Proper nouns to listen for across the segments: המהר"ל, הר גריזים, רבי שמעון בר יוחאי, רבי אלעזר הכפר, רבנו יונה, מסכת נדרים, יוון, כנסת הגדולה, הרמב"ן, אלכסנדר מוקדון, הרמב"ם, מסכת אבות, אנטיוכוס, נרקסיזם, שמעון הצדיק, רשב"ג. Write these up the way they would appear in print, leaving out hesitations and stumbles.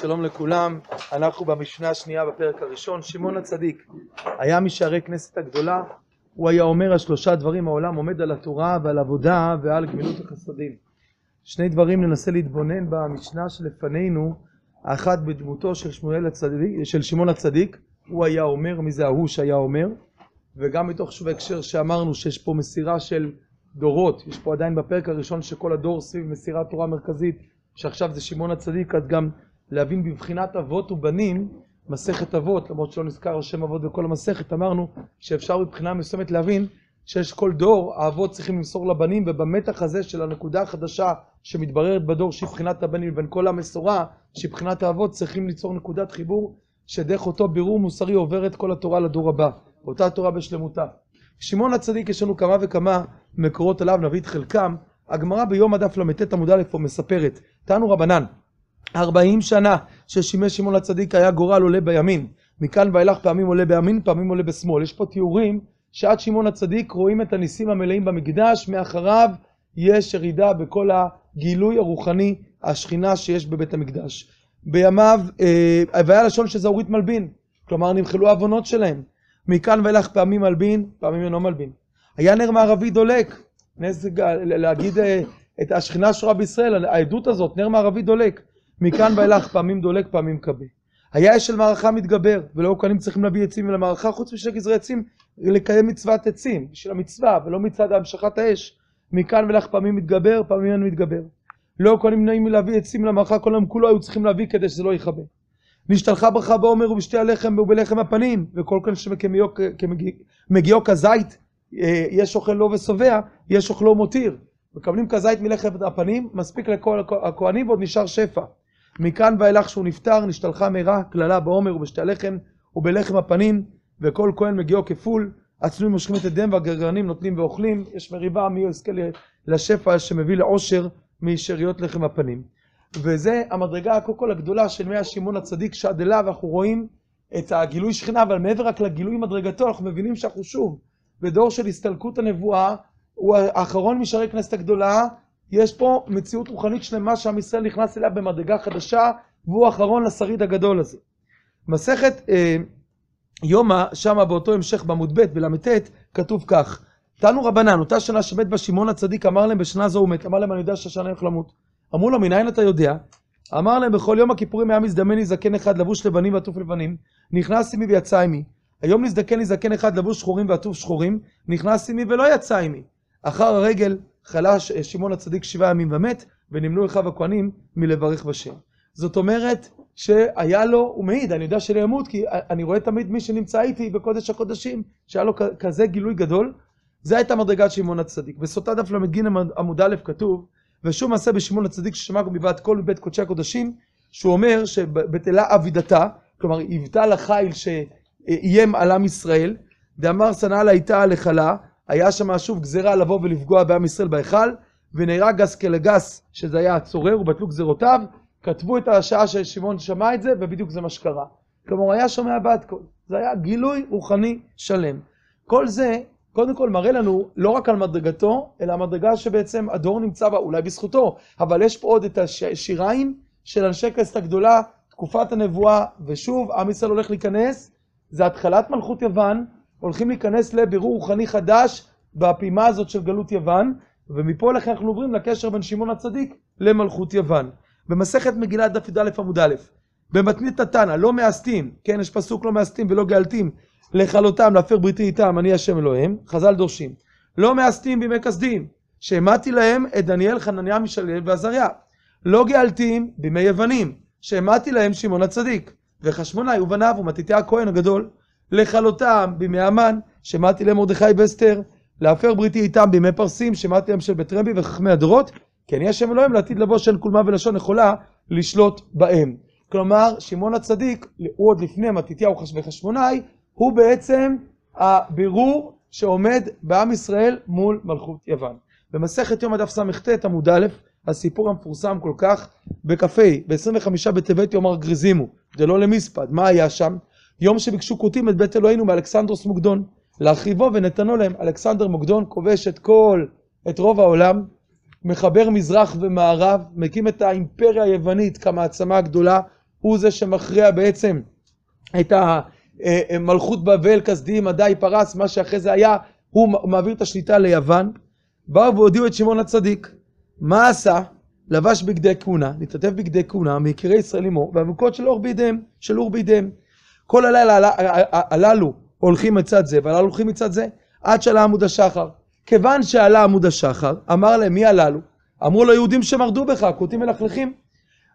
שלום לכולם, אנחנו במשנה השנייה בפרק הראשון. שמעון הצדיק היה משערי כנסת הגדולה, הוא היה אומר השלושה דברים העולם עומד על התורה ועל עבודה ועל גמילות החסדים. שני דברים ננסה להתבונן במשנה שלפנינו, האחת בדמותו של שמעון הצדיק, הוא היה אומר, מי זה ההוא שהיה אומר, וגם מתוך שוב הקשר שאמרנו שיש פה מסירה של דורות, יש פה עדיין בפרק הראשון שכל הדור סביב מסירת תורה מרכזית, שעכשיו זה שמעון הצדיק, אז גם להבין בבחינת אבות ובנים, מסכת אבות, למרות שלא נזכר השם אבות בכל המסכת, אמרנו שאפשר מבחינה מסוימת להבין שיש כל דור, האבות צריכים למסור לבנים, ובמתח הזה של הנקודה החדשה שמתבררת בדור שהיא בחינת הבנים, ובין כל המסורה שהיא בחינת האבות, צריכים ליצור נקודת חיבור שדרך אותו בירור מוסרי עוברת כל התורה לדור הבא, אותה התורה בשלמותה. שמעון הצדיק יש לנו כמה וכמה מקורות עליו, נביא את חלקם. הגמרא ביום הדף למתת עמוד א' פה מספרת, תנו רבנן, 40 שנה ששימש שמעון הצדיק היה גורל עולה בימין, מכאן ואילך פעמים עולה בימין, פעמים עולה בשמאל. יש פה תיאורים שעד שמעון הצדיק רואים את הניסים המלאים במקדש, מאחריו יש ירידה בכל הגילוי הרוחני, השכינה שיש בבית המקדש. בימיו, והיה לשון שזהורית מלבין, כלומר נמחלו העוונות שלהם, מכאן ואילך פעמים מלבין, פעמים אינו מלבין. היה נר מערבי דולק, להגיד את השכינה שורה בישראל, העדות הזאת, נר מערבי דולק, מכאן ואילך פעמים דולק, פעמים קבה. היה אש של מערכה מתגבר, ולא כהנים צריכים להביא עצים למערכה, חוץ משל גזרי עצים, לקיים מצוות עצים, בשביל המצווה, ולא מצד המשכת האש. מכאן ואילך פעמים מתגבר, פעמים אין מתגבר. לא כהנים נעים להביא עצים למערכה, כל היום כולו היו צריכים להביא כדי שזה לא ייחבה. נשתלחה ברכה בעומר ובשתי הלחם ובלחם הפנים, וכל כאן שמגיעו כזית, יש אוכל לא ושובע, יש אוכל לא מותיר. מקבלים כזית מלחם הפנים, מספיק לכל הכהנים ועוד נשאר שפע. מכאן ואילך שהוא נפטר, נשתלחה מהרה, כללה בעומר ובשתי הלחם ובלחם הפנים, וכל כהן מגיעו כפול, הצנועים מושכים את הדם והגרגרנים נוטלים ואוכלים, יש מריבה מי יזכה לשפע שמביא לעושר מישריות לחם הפנים. וזה המדרגה הקוקול הגדולה של מאה שמעון הצדיק שעד אליו אנחנו רואים את הגילוי שכינה, אבל מעבר רק לגילוי מדרגתו אנחנו מבינים שאנחנו שוב בדור של הסתלקות הנבואה, הוא האחרון משערי כנסת הגדולה, יש פה מציאות רוחנית שלמה שעם ישראל נכנס אליה במדרגה חדשה, והוא האחרון לשריד הגדול הזה. מסכת יומא, שמה באותו המשך בעמוד ב' ולמתת, כתוב כך, תנו רבנן, אותה שנה שמת בה שמעון הצדיק, אמר להם בשנה זו הוא מת, אמר להם אני יודע שהשנה הולך למות. אמרו לו מניין אתה יודע? אמר להם בכל יום הכיפורים היה מזדמני זקן אחד לבוש לבנים ועטוף לבנים, נכנס עמי ויצא עמי. היום נזדקן לי זקן אחד לבוש שחורים ועטוף שחורים, נכנס עמי ולא יצא עמי. אחר הרגל חלה שמעון הצדיק 7 ימים ומת, ונמנו אחיו הכהנים מלברך בשם. זאת אומרת שהיה לו, הוא מעיד, אני יודע שלא ימות, כי אני רואה תמיד מי שנמצא איתי בקודש הקודשים, שהיה לו כזה גילוי גדול. זה הייתה מדרגת שמעון הצדיק. בסוטה דף למדגין עמוד א' כתוב, ושום מעשה בשמעון הצדיק ששמע מבעד כל מבית קודשי הקודשים, שהוא אומר שבטלה אבידתה, כלומר היוותה לחיל שאיים על עם ישראל, דאמר סנאלה הייתה לחלה, היה שם שוב גזירה לבוא ולפגוע בעם ישראל בהיכל, ונהרג גס כלגס, שזה היה הצורר, ובטלו גזירותיו, כתבו את השעה ששמעון שמע את זה, ובדיוק זה מה שקרה. כלומר, היה שומע בעד כל. זה היה גילוי רוחני שלם. כל זה, קודם כל, מראה לנו לא רק על מדרגתו, אלא המדרגה שבעצם הדור נמצא בה, אולי בזכותו, אבל יש פה עוד את השיריים של אנשי כנסת הגדולה, תקופת הנבואה, ושוב, עם ישראל הולך להיכנס, זה התחלת מלכות יוון, הולכים להיכנס לבירור רוחני חדש בפעימה הזאת של גלות יוון, ומפה לכן אנחנו עוברים לקשר בין שמעון הצדיק למלכות יוון. במסכת מגילה דף י"א עמוד א', במתנית תנא, לא מאסתים, כן, יש פסוק לא מאסתים ולא גאלתים, לכלותם, להפר בריתי איתם, אני השם אלוהיהם, חז"ל דורשים, לא מאסתים בימי כסדים, שהמתי להם את דניאל, חנניה, מישאל ועזריה, לא גאלתים בימי יוונים, שהמתי להם שמעון הצדיק, וחשמונאי ובניו ומתתיה הכהן הגדול, לכלותם בימי המן, שמעתי להם מרדכי ואסתר, להפר בריתי איתם בימי פרסים, שמעתי להם של בית רבי וחכמי הדורות, כי אני השם אלוהים לעתיד לבוא שאין קולמה ולשון יכולה לשלוט בהם. כלומר, שמעון הצדיק, הוא עוד לפני מתתיהו וחשמונאי, הוא בעצם הבירור שעומד בעם ישראל מול מלכות יוון. במסכת יום הדף סט עמוד א', הסיפור המפורסם כל כך, בקפי, ב-25 בטבת יום הר גריזימו, זה לא למספד, מה היה שם? יום שביקשו כותים את בית אלוהינו מאלכסנדר מוקדון, להרחיבו ונתנו להם. אלכסנדר מוקדון כובש את רוב העולם, מחבר מזרח ומערב, מקים את האימפריה היוונית כמעצמה הגדולה, הוא זה שמכריע בעצם את המלכות בבל, כסדים, מדי, פרס, מה שאחרי זה היה, הוא מעביר את השליטה ליוון. באו והודיעו את שמעון הצדיק. מה עשה? לבש בגדי כהונה, נתעטף בגדי כהונה, מיקירי ישראל עמו, והאבוקות של אור בידיהם, של אור בידיהם. כל הלילה הללו הולכים מצד זה, והללו הולכים מצד זה, עד שעלה עמוד השחר. כיוון שעלה עמוד השחר, אמר להם, מי הללו? אמרו לו, יהודים שמרדו בך, הכותים ולכלכים.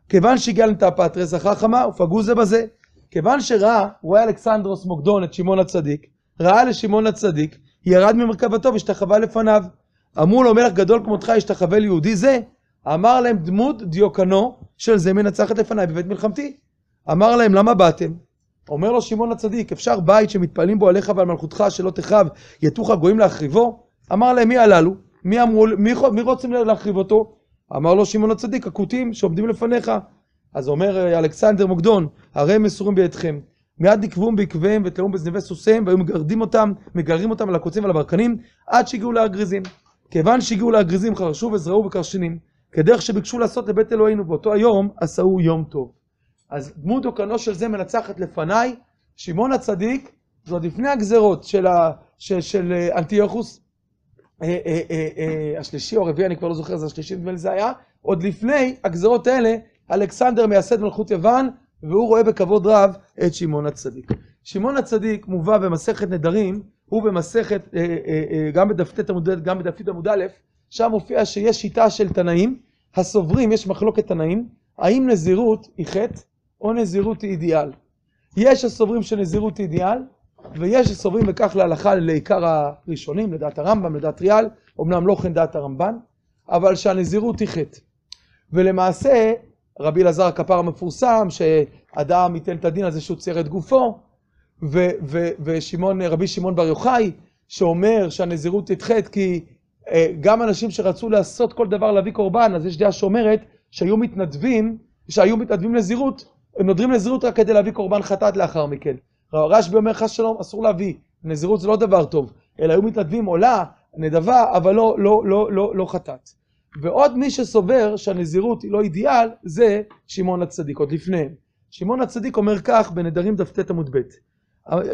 כיוון שהגיע להם את הפטרס, אחר חמה, ופגעו זה בזה. כיוון שראה, הוא היה אלכסנדר מוקדון את שמעון הצדיק, ראה לשמעון הצדיק, ירד ממרכבתו והשתחווה לפניו. אמרו לו, מלך גדול כמותך השתחווה ליהודי זה. אמר להם, דמות דיוקנו של זה מנצחת לפניי בבית מלחמתי. אמר להם, למה באתם? אומר לו שמעון הצדיק, אפשר בית שמתפעלים בו עליך ועל מלכותך שלא תחב, יתוך הגויים להחריבו? אמר להם, מי הללו? מי רוצים להחריב אותו? אמר לו שמעון הצדיק, הכותים שעומדים לפניך. אז אומר אלכסנדר מוקדון, הרי מסורים בידכם. מיד נקבום בעקביהם ותלאום בזנבי סוסיהם, והיו מגררים אותם על הקוצים ועל הברקנים, עד שהגיעו לאגריזים. כיוון שהגיעו לאגריזים, חרשו וזרעו בקרשנים, כדרך שביקשו לעשות לבית אלוהינו, באותו היום עשהו יום טוב. אז דמות דיוקנו של זה מנצחת לפניי, שמעון הצדיק, זה עוד לפני הגזרות של אנטיוכוס, השלישי או הרביעי, אני כבר לא זוכר, זה השלישי, נדמה לי זה היה, עוד לפני הגזרות האלה, אלכסנדר מייסד מלכות יוון, והוא רואה בכבוד רב את שמעון הצדיק. שמעון הצדיק מובא במסכת נדרים, הוא במסכת, גם בדף עמוד, גם בדף עמוד א', שם מופיע שיש שיטה של תנאים, הסוברים, יש מחלוקת תנאים, האם נזירות היא חטא או נזירות היא אידיאל. יש הסוברים שנזירות היא אידיאל, ויש הסוברים וכך להלכה לעיקר הראשונים, לדעת הרמב"ם, לדעת ריאל, אמנם לא כן דעת הרמב"ן, אבל שהנזירות היא חטא. ולמעשה, רבי אלעזר הכפר המפורסם, שאדם ייתן את הדין על זה שהוא צייר את גופו, ורבי שמעון בר יוחאי, שאומר שהנזירות תתחת, כי גם אנשים שרצו לעשות כל דבר להביא קורבן, אז יש דעה שאומרת שהיו מתנדבים לזירות, הם נודרים לזירות רק כדי להביא קורבן חטאת לאחר מכן. רשב"י אומר חס שלום, אסור להביא, נזירות זה לא דבר טוב, אלא היו מתנדבים עולה, נדבה, אבל לא, לא, לא, לא, לא חטאת. ועוד מי שסובר שהנזירות היא לא אידיאל, זה שמעון הצדיק, עוד לפניהם. שמעון הצדיק אומר כך בנדרים דף ט עמוד ב'.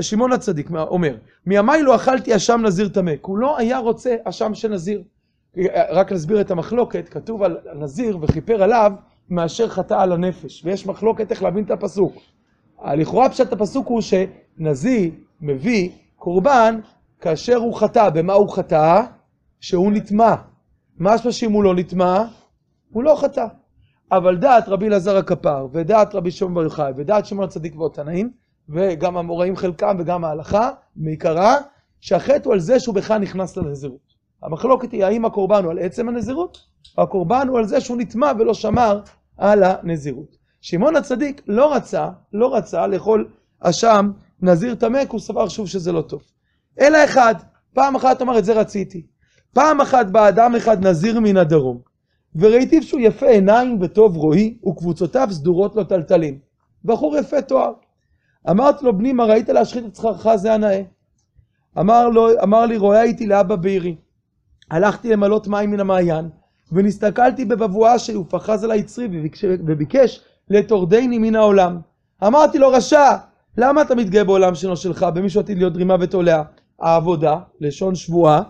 שמעון הצדיק אומר, מימי לא אכלתי אשם נזיר טמא, כי הוא לא היה רוצה אשם שנזיר. רק נסביר את המחלוקת, כתוב על נזיר וכיפר עליו מאשר חטא על הנפש. ויש מחלוקת איך להבין את הפסוק. לכאורה פשט הפסוק הוא שנזיר מביא קורבן כאשר הוא חטא. במה הוא חטא? שהוא נטמא. משמע שאם הוא לא נטמא, הוא לא חטא. אבל דעת רבי אלעזר הכפר, ודעת רבי שמעון בר יוחאי, ודעת שמעון הצדיק והתנאים, וגם המוראים חלקם וגם ההלכה, מעיקרה, שהחטא הוא על זה שהוא בכלל נכנס לנזירות. המחלוקת היא האם הקורבן הוא על עצם הנזירות, או הקורבן הוא על זה שהוא נטמא ולא שמר על הנזירות. שמעון הצדיק לא רצה לאכול אשם נזיר טמא, הוא סבר שוב שזה לא טוב. אלא אחד, פעם אחת אומר את זה רציתי. פעם אחת בא אדם אחד נזיר מן הדרום, וראיתיו שהוא יפה עיניים וטוב רואי, וקבוצותיו סדורות לו טלטלים. בחור יפה תואר. אמרת לו, בני, מה ראית להשחית את שכרך זה הנאה? אמר לי, רואה הייתי לאבא בעירי. הלכתי למלות מים מן המעיין, ונסתכלתי בבבואה שלי, ופחז על היצרי, וביקש לטורדני מן העולם. אמרתי לו, רשע, למה אתה מתגאה בעולם שלנו שלך, במישהו עתיד להיות דרימה ותולע? העבודה, לשון שבועה,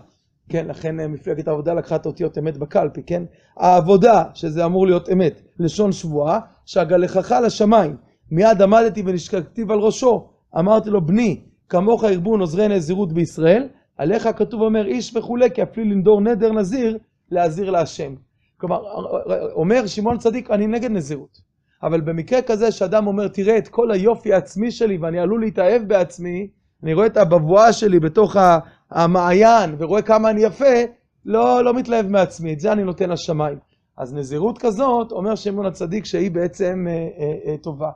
כן, לכן מפלגת העבודה לקחה את אותיות אמת בקלפי, כן? העבודה, שזה אמור להיות אמת, לשון שבועה, שהגלחך לשמיים. מיד עמדתי ונשקקתי על ראשו. אמרתי לו, בני, כמוך ארגון עוזרי נזירות בישראל, עליך כתוב אומר איש וכולי, כי אפלי לנדור נדר נזיר, להזיר להשם. כלומר, אומר שמעון צדיק, אני נגד נזירות. אבל במקרה כזה שאדם אומר, תראה את כל היופי העצמי שלי, ואני עלול להתאהב בעצמי, אני רואה את הבבואה שלי בתוך המעיין ורואה כמה אני יפה, לא מתלהב מעצמי, את זה אני נותן לשמיים. אז נזירות כזאת אומר שמעון הצדיק שהיא בעצם טובה.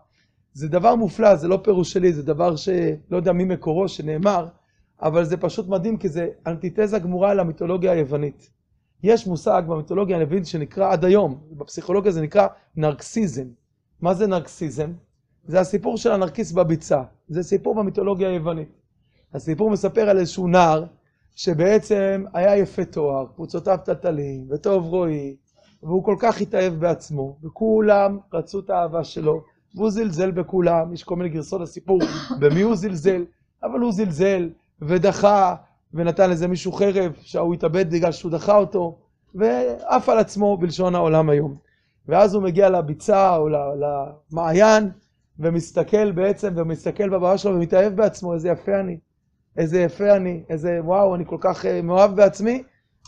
זה דבר מופלא, זה לא פירוש שלי, זה דבר שלא יודע מי מקורו שנאמר, אבל זה פשוט מדהים כי זה אנטיתזה גמורה למיתולוגיה היוונית. יש מושג במיתולוגיה היוונית שנקרא עד היום, בפסיכולוגיה זה נקרא נרקסיזם. מה זה נרקסיזם? זה הסיפור של הנרקיס בביצה, זה סיפור במיתולוגיה היוונית. הסיפור מספר על איזשהו נער שבעצם היה יפה תואר, קבוצותיו טלטלים וטוב רואי, והוא כל כך התאהב בעצמו, וכולם רצו את האהבה שלו, והוא זלזל בכולם, יש כל מיני גרסות לסיפור, במי הוא זלזל, אבל הוא זלזל ודחה ונתן לזה מישהו חרב, שהוא התאבד בגלל שהוא דחה אותו, ואף על עצמו בלשון העולם היום. ואז הוא מגיע לביצה או למעיין, ומסתכל בעצם, ומסתכל בבעיה שלו ומתאהב בעצמו, איזה יפה אני, איזה יפה אני, איזה וואו, אני כל כך מאוהב בעצמי,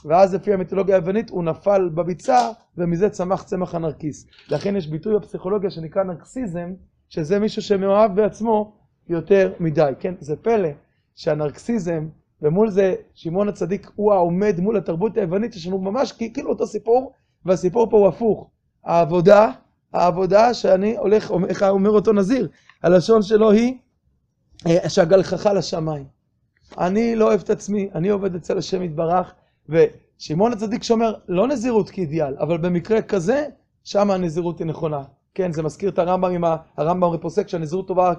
ואז לפי המיתולוגיה היוונית הוא נפל בביצה, ומזה צמח צמח הנרקיס. לכן יש ביטוי בפסיכולוגיה שנקרא נרקסיזם, שזה מישהו שמאוהב בעצמו יותר מדי. כן, זה פלא שהנרקסיזם, ומול זה שמעון הצדיק הוא העומד מול התרבות היוונית, שהוא ממש כאילו אותו סיפור, והסיפור פה הוא הפוך. העבודה שאני הולך, איך אומר אותו נזיר, הלשון שלו היא שהגלחך לשמיים. אני לא אוהב את עצמי, אני עובד אצל השם יתברך, ושמעון הצדיק שאומר, לא נזירות כאידיאל, אבל במקרה כזה, שם הנזירות היא נכונה. כן, זה מזכיר את הרמב"ם עם הרמב"ם פוסק, שהנזירות טובה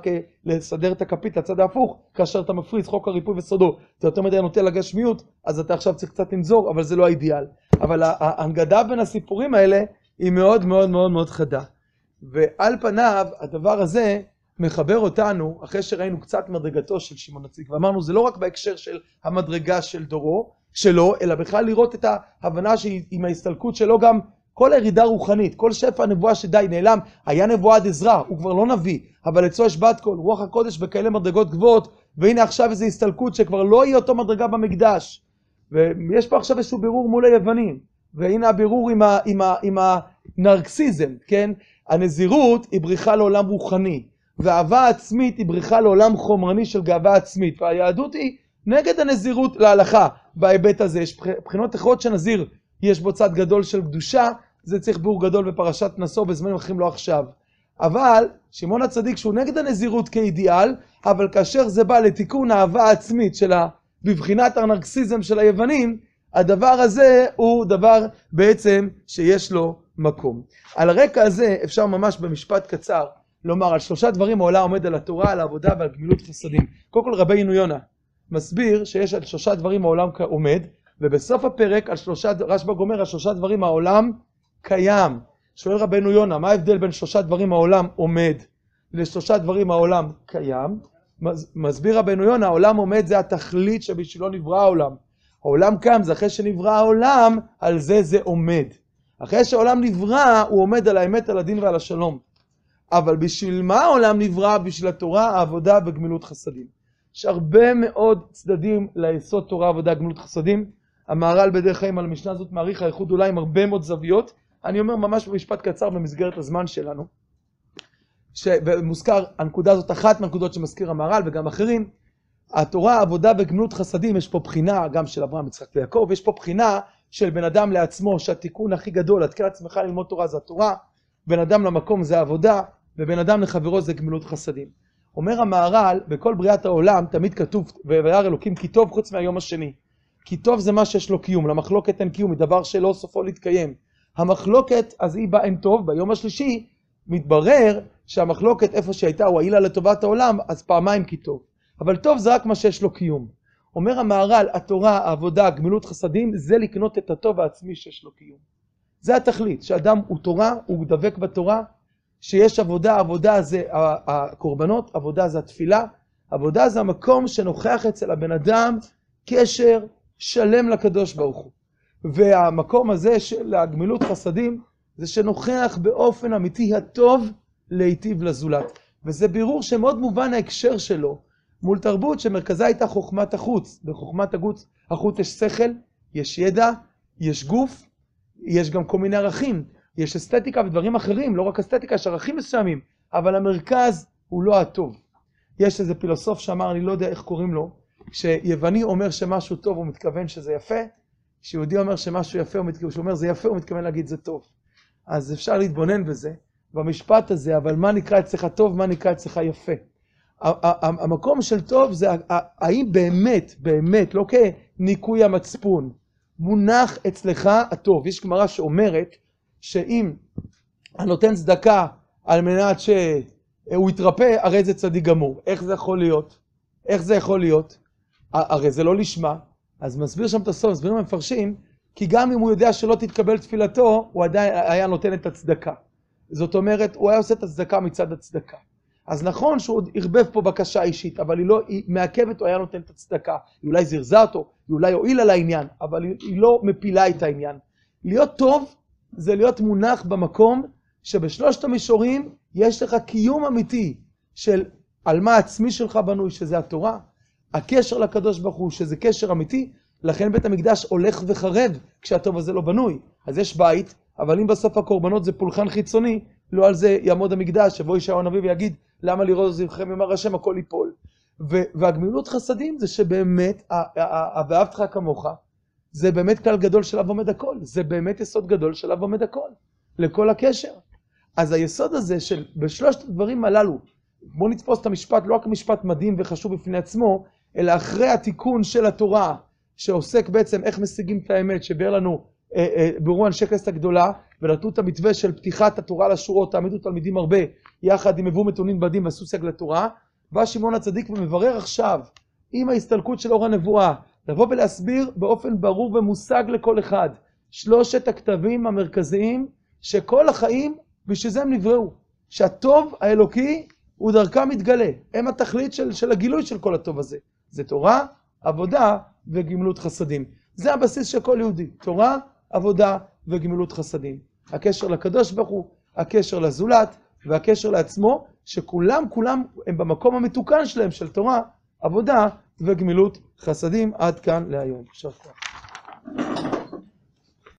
לסדר את הכפית, הצד ההפוך, כאשר אתה מפריז חוק הריפוי וסודו. אתה יותר מדי נוטה לגשמיות, אז אתה עכשיו צריך קצת לנזור, אבל זה לא האידיאל. אבל ההנגדה בין הסיפורים האלה היא מאוד מאוד מאוד מאוד חדה. ועל פניו, הדבר הזה מחבר אותנו, אחרי שראינו קצת מדרגתו של שמעון הצדיק, ואמרנו, זה לא רק בהקשר של המדרגה של דורו, שלו, אלא בכלל לראות את ההבנה שהיא עם ההסתלקות שלו גם כל הירידה רוחנית, כל שפע הנבואה שדי נעלם, היה נבואה עד עזרא, הוא כבר לא נביא, אבל אצלו יש בת קול, רוח הקודש בכאלה מדרגות גבוהות, והנה עכשיו איזו הסתלקות שכבר לא יהיה אותו מדרגה במקדש. ויש פה עכשיו איזשהו בירור מול היוונים, והנה הבירור עם הנרקסיזם, כן? הנזירות היא בריחה לעולם רוחני, והאהבה עצמית היא בריחה לעולם חומרני של גאווה עצמית, והיהדות היא נגד הנזירות להלכה. בהיבט הזה יש בחינות אחרות שנזיר, יש בו צד גדול של קדושה, זה צריך ביאור גדול בפרשת נשוא בזמנים אחרים לא עכשיו. אבל שמעון הצדיק שהוא נגד הנזירות כאידיאל, אבל כאשר זה בא לתיקון האהבה העצמית שלה, בבחינת הנרקסיזם של היוונים, הדבר הזה הוא דבר בעצם שיש לו מקום. על הרקע הזה אפשר ממש במשפט קצר לומר על שלושה דברים העולה עומד על התורה, על העבודה ועל גמילות חסדים. קודם כל רבנו יונה מסביר שיש על שלושה דברים העולם עומד, ובסוף הפרק רשב"ג אומר על שלושה דברים העולם קיים. שואל רבנו יונה, מה ההבדל בין שלושה דברים העולם עומד לשלושה דברים העולם קיים? מסביר רבנו יונה, העולם עומד זה התכלית שבשבילו נברא העולם. העולם קיים זה אחרי שנברא העולם, על זה זה עומד. אחרי שהעולם נברא, הוא עומד על האמת, על הדין ועל השלום. אבל בשביל מה העולם נברא? בשביל התורה, העבודה וגמילות חסדים. יש הרבה מאוד צדדים ליסוד תורה, עבודה, גמילות חסדים. המהר"ל בדרך חיים על המשנה הזאת מעריך האיחוד אולי עם הרבה מאוד זוויות. אני אומר ממש במשפט קצר במסגרת הזמן שלנו. ומוזכר, הנקודה הזאת אחת מהנקודות שמזכיר המהר"ל וגם אחרים. התורה, עבודה וגמילות חסדים, יש פה בחינה גם של אברהם, יצחק ויעקב, יש פה בחינה של בן אדם לעצמו, שהתיקון הכי גדול, להתקל עצמך ללמוד תורה זה התורה, בן אדם למקום זה העבודה, ובן אדם לחברו זה גמילות חסדים. אומר המהר"ל, בכל בריאת העולם תמיד כתוב, וירא אלוקים כי טוב חוץ מהיום השני. כי טוב זה מה שיש לו קיום, למחלוקת אין קיום, מדבר שלא סופו להתקיים. המחלוקת, אז היא באה אין טוב, ביום השלישי מתברר שהמחלוקת איפה שהייתה, הוא העילה לטובת העולם, אז פעמיים כי טוב. אבל טוב זה רק מה שיש לו קיום. אומר המהר"ל, התורה, העבודה, גמילות חסדים, זה לקנות את הטוב העצמי שיש לו קיום. זה התכלית, שאדם הוא תורה, הוא דבק בתורה, שיש עבודה, עבודה זה הקורבנות, עבודה זה התפילה, עבודה זה המקום שנוכח אצל הבן אדם קשר שלם לקדוש ברוך הוא. והמקום הזה של הגמילות חסדים זה שנוכח באופן אמיתי הטוב להיטיב לזולת. וזה בירור שמאוד מובן ההקשר שלו מול תרבות שמרכזה הייתה חוכמת החוץ. בחוכמת החוץ יש שכל, יש ידע, יש גוף, יש גם כל מיני ערכים. יש אסתטיקה ודברים אחרים, לא רק אסתטיקה, יש ערכים מסוימים, אבל המרכז הוא לא הטוב. יש איזה פילוסוף שאמר, אני לא יודע איך קוראים לו, שיווני אומר שמשהו טוב הוא מתכוון שזה יפה, שיהודי אומר שמשהו יפה, כשהוא אומר זה יפה הוא מתכוון להגיד זה טוב. אז אפשר להתבונן בזה, במשפט הזה, אבל מה נקרא אצלך טוב, מה נקרא אצלך יפה. המקום של טוב זה, האם באמת, באמת, לא כניקוי המצפון, מונח אצלך הטוב. יש גמרא שאומרת, שאם הנותן צדקה על מנת שהוא יתרפא, הרי זה צדיק גמור. איך זה יכול להיות? איך זה יכול להיות? הרי זה לא לשמה. אז מסביר שם את הסוף, מסבירים המפרשים, כי גם אם הוא יודע שלא תתקבל תפילתו, הוא עדיין היה נותן את הצדקה. זאת אומרת, הוא היה עושה את הצדקה מצד הצדקה. אז נכון שהוא עוד הרבב פה בקשה אישית, אבל היא מעכבת, הוא היה נותן את הצדקה. היא אולי זרזה אותו, היא אולי הועילה לעניין, אבל היא לא מפילה את העניין. להיות טוב זה להיות מונח במקום שבשלושת המישורים יש לך קיום אמיתי של על מה העצמי שלך בנוי, שזה התורה, הקשר לקדוש ברוך הוא, שזה קשר אמיתי, לכן בית המקדש הולך וחרב כשהטוב הזה לא בנוי. אז יש בית, אבל אם בסוף הקורבנות זה פולחן חיצוני, לא על זה יעמוד המקדש, שבו ישעיהו הנביא ויגיד, למה לראות זבחיכם יאמר השם, הכל ייפול. והגמילות חסדים זה שבאמת, ואהבתך כמוך, זה באמת כלל גדול של אב עומד הכל, זה באמת יסוד גדול של אב עומד הכל, לכל הקשר. אז היסוד הזה של בשלושת הדברים הללו, בואו נתפוס את המשפט, לא רק משפט מדהים וחשוב בפני עצמו, אלא אחרי התיקון של התורה, שעוסק בעצם איך משיגים את האמת, שביאר לנו ברור אנשי כנסת הגדולה, ונתנו את המתווה של פתיחת התורה לשורות, תעמידו תלמידים הרבה, יחד עם הבאו מתונים בדים ועשו סייג לתורה, בא שמעון הצדיק ומברר עכשיו, עם ההסתלקות של אור הנבואה, לבוא ולהסביר באופן ברור ומושג לכל אחד, שלושת הכתבים המרכזיים, שכל החיים בשביל זה הם נבראו, שהטוב האלוקי הוא דרכם מתגלה, הם התכלית של הגילוי של כל הטוב הזה, זה תורה, עבודה וגמילות חסדים. זה הבסיס של כל יהודי, תורה, עבודה וגמילות חסדים. הקשר לקדוש ברוך הוא, הקשר לזולת והקשר לעצמו, שכולם הם במקום המתוקן שלהם של תורה, עבודה וגמילות חסדים. עד כאן להיום.